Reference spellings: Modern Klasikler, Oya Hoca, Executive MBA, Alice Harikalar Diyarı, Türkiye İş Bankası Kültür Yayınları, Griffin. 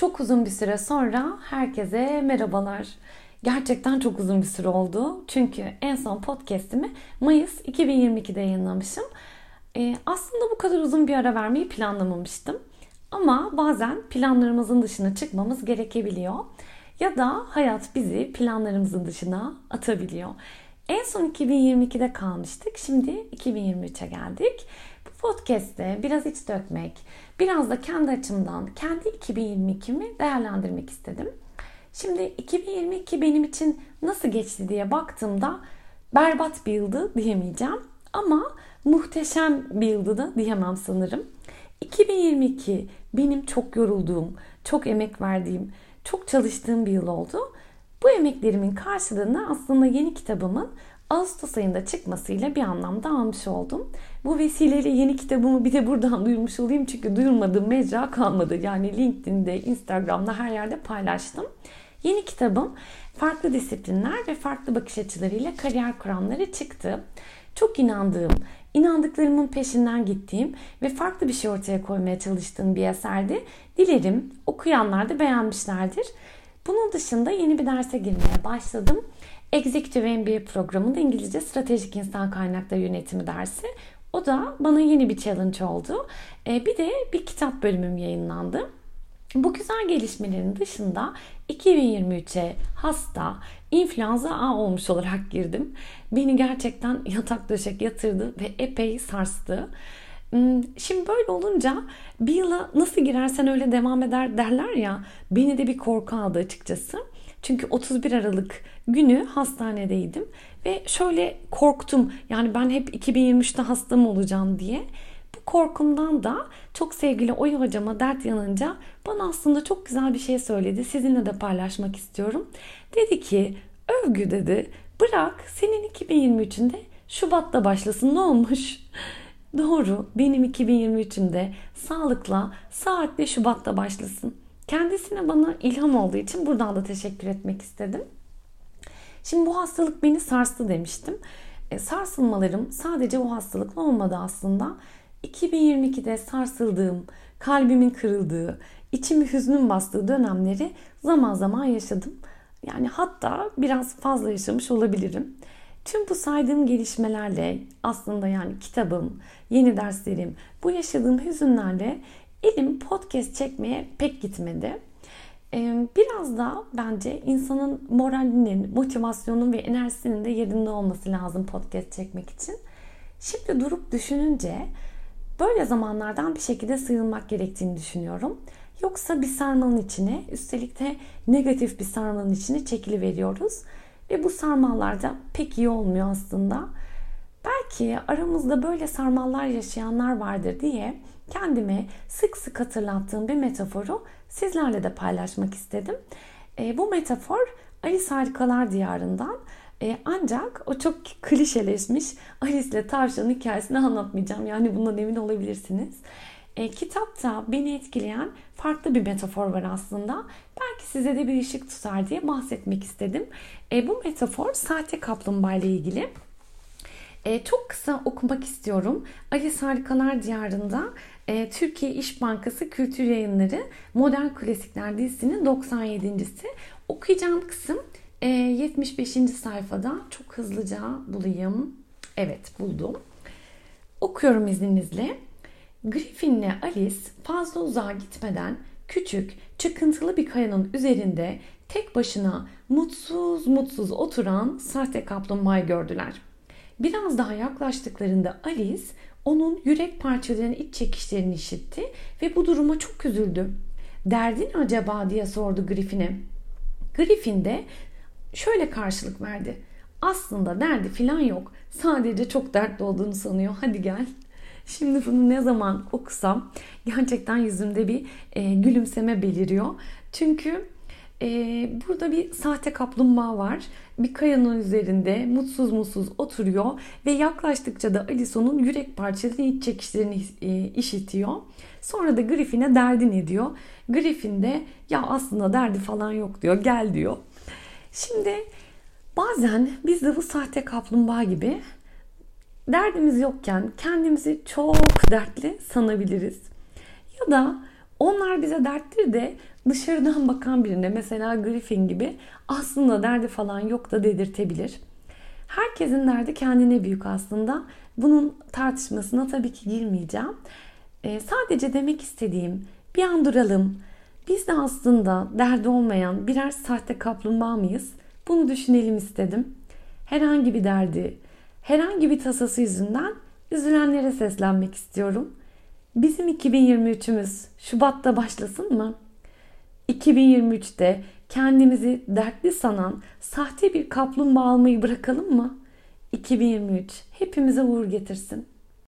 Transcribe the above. Çok uzun bir süre sonra herkese merhabalar. Gerçekten çok uzun bir süre oldu. Çünkü en son podcast'imi Mayıs 2022'de yayınlamışım. Aslında bu kadar uzun bir ara vermeyi planlamamıştım. Ama bazen planlarımızın dışına çıkmamız gerekebiliyor. Ya da hayat bizi planlarımızın dışına atabiliyor. En son 2022'de kalmıştık. Şimdi 2023'e geldik. Bu podcast'te biraz iç dökmek, biraz da kendi açımdan, kendi 2022'mi değerlendirmek istedim. Şimdi 2022 benim için nasıl geçti diye baktığımda berbat bir yıldı diyemeyeceğim. Ama muhteşem bir yıldı da diyemem sanırım. 2022 benim çok yorulduğum, çok emek verdiğim, çok çalıştığım bir yıl oldu. Bu emeklerimin karşılığını aslında yeni kitabımın Ağustos ayında çıkmasıyla bir anlamda almış oldum. Bu vesileyle yeni kitabımı bir de buradan duyurmuş olayım. Çünkü duyurmadığım mecra kalmadı. Yani LinkedIn'de, Instagram'da her yerde paylaştım. Yeni kitabım farklı disiplinler ve farklı bakış açılarıyla kariyer kuranlara çıktı. Çok inandığım, inandıklarımın peşinden gittiğim ve farklı bir şey ortaya koymaya çalıştığım bir eserdi. Dilerim okuyanlar da beğenmişlerdir. Bunun dışında yeni bir derse girmeye başladım. Executive MBA programında İngilizce Stratejik İnsan Kaynakları Yönetimi dersi. O da bana yeni bir challenge oldu. Bir de bir kitap bölümüm yayınlandı. Bu güzel gelişmelerin dışında 2023'e hasta, influenza A olmuş olarak girdim. Beni gerçekten yatak döşek yatırdı ve epey sarstı. Şimdi böyle olunca bir yıla nasıl girersen öyle devam eder derler ya, beni de bir korku aldı açıkçası. Çünkü 31 Aralık günü hastanedeydim ve şöyle korktum, yani ben hep 2023'te hasta mı olacağım diye. Bu korkumdan da çok sevgili Oya Hocama dert yanınca bana aslında çok güzel bir şey söyledi. Sizinle de paylaşmak istiyorum. Dedi ki, övgü dedi, bırak senin 2023'ünde Şubat'ta başlasın, ne olmuş? Doğru, benim 2023'ümde sağlıkla, saatle Şubat'ta başlasın. Kendisine bana ilham olduğu için buradan da teşekkür etmek istedim. Şimdi bu hastalık beni sarstı demiştim. Sarsılmalarım sadece o hastalıkla olmadı aslında. 2022'de sarsıldığım, kalbimin kırıldığı, içimi hüznün bastığı dönemleri zaman zaman yaşadım. Yani hatta biraz fazla yaşamış olabilirim. Tüm bu saydığım gelişmelerle aslında, yani kitabım, yeni derslerim, bu yaşadığım hüzünlerle elim podcast çekmeye pek gitmedi. Biraz da bence insanın moralinin, motivasyonunun ve enerjisinin de yerinde olması lazım podcast çekmek için. Şimdi durup düşününce böyle zamanlardan bir şekilde sıyrılmak gerektiğini düşünüyorum. Yoksa bir sarmalın içine, üstelik de negatif bir sarmalın içine çekiliveriyoruz. Ve bu sarmallar da pek iyi olmuyor aslında. Belki aramızda böyle sarmallar yaşayanlar vardır diye kendime sık sık hatırlattığım bir metaforu sizlerle de paylaşmak istedim. Bu metafor Alice Harikalar Diyarı'ndan, ancak o çok klişeleşmiş Alice ile tavşanın hikayesini anlatmayacağım. Yani bundan emin olabilirsiniz. Kitapta beni etkileyen farklı bir metafor var aslında. Belki size de bir ışık tutar diye bahsetmek istedim. Bu metafor sahte kaplumbağa ile ilgili. Çok kısa okumak istiyorum. Alice Harikalar Diyarı'nda Türkiye İş Bankası Kültür Yayınları Modern Klasikler dizisinin 97.si. Okuyacağım kısım 75. sayfada. Çok hızlıca bulayım. Evet, buldum. Okuyorum izninizle. Griffin'le Alice fazla uzağa gitmeden küçük, çıkıntılı bir kayanın üzerinde tek başına mutsuz mutsuz oturan sahte kaplumbağayı gördüler. Biraz daha yaklaştıklarında Alice onun yürek parçalarının iç çekişlerini işitti ve bu duruma çok üzüldü. "Derdin acaba?" diye sordu Griffin'e. Griffin de şöyle karşılık verdi. "Aslında derdi falan yok. Sadece çok dertli olduğunu sanıyor. Hadi gel." Şimdi bunu ne zaman okusam gerçekten yüzümde bir gülümseme beliriyor. Çünkü burada bir sahte kaplumbağa var. Bir kayanın üzerinde mutsuz mutsuz oturuyor ve yaklaştıkça da Alice onun yürek parçalarının iç çekişlerini işitiyor. Sonra da Griffin'e derdin ediyor. Griffin de ya aslında derdi falan yok diyor, gel diyor. Şimdi bazen biz de bu sahte kaplumbağa gibi derdimiz yokken kendimizi çok dertli sanabiliriz. Ya da Onlar bize derttir de dışarıdan bakan birine, mesela Griffin gibi, aslında derdi falan yok da dedirtebilir. Herkesin derdi kendine büyük aslında. Bunun tartışmasına tabii ki girmeyeceğim. Sadece demek istediğim, bir an duralım. Biz de aslında derdi olmayan birer sahte kaplumbağa mıyız? Bunu düşünelim istedim. Herhangi bir derdi, herhangi bir tasası yüzünden üzülenlere seslenmek istiyorum. Bizim 2023'ümüz Şubat'ta başlasın mı? 2023'te kendimizi dertli sanan sahte bir kaplumbağa almayı bırakalım mı? 2023 hepimize uğur getirsin.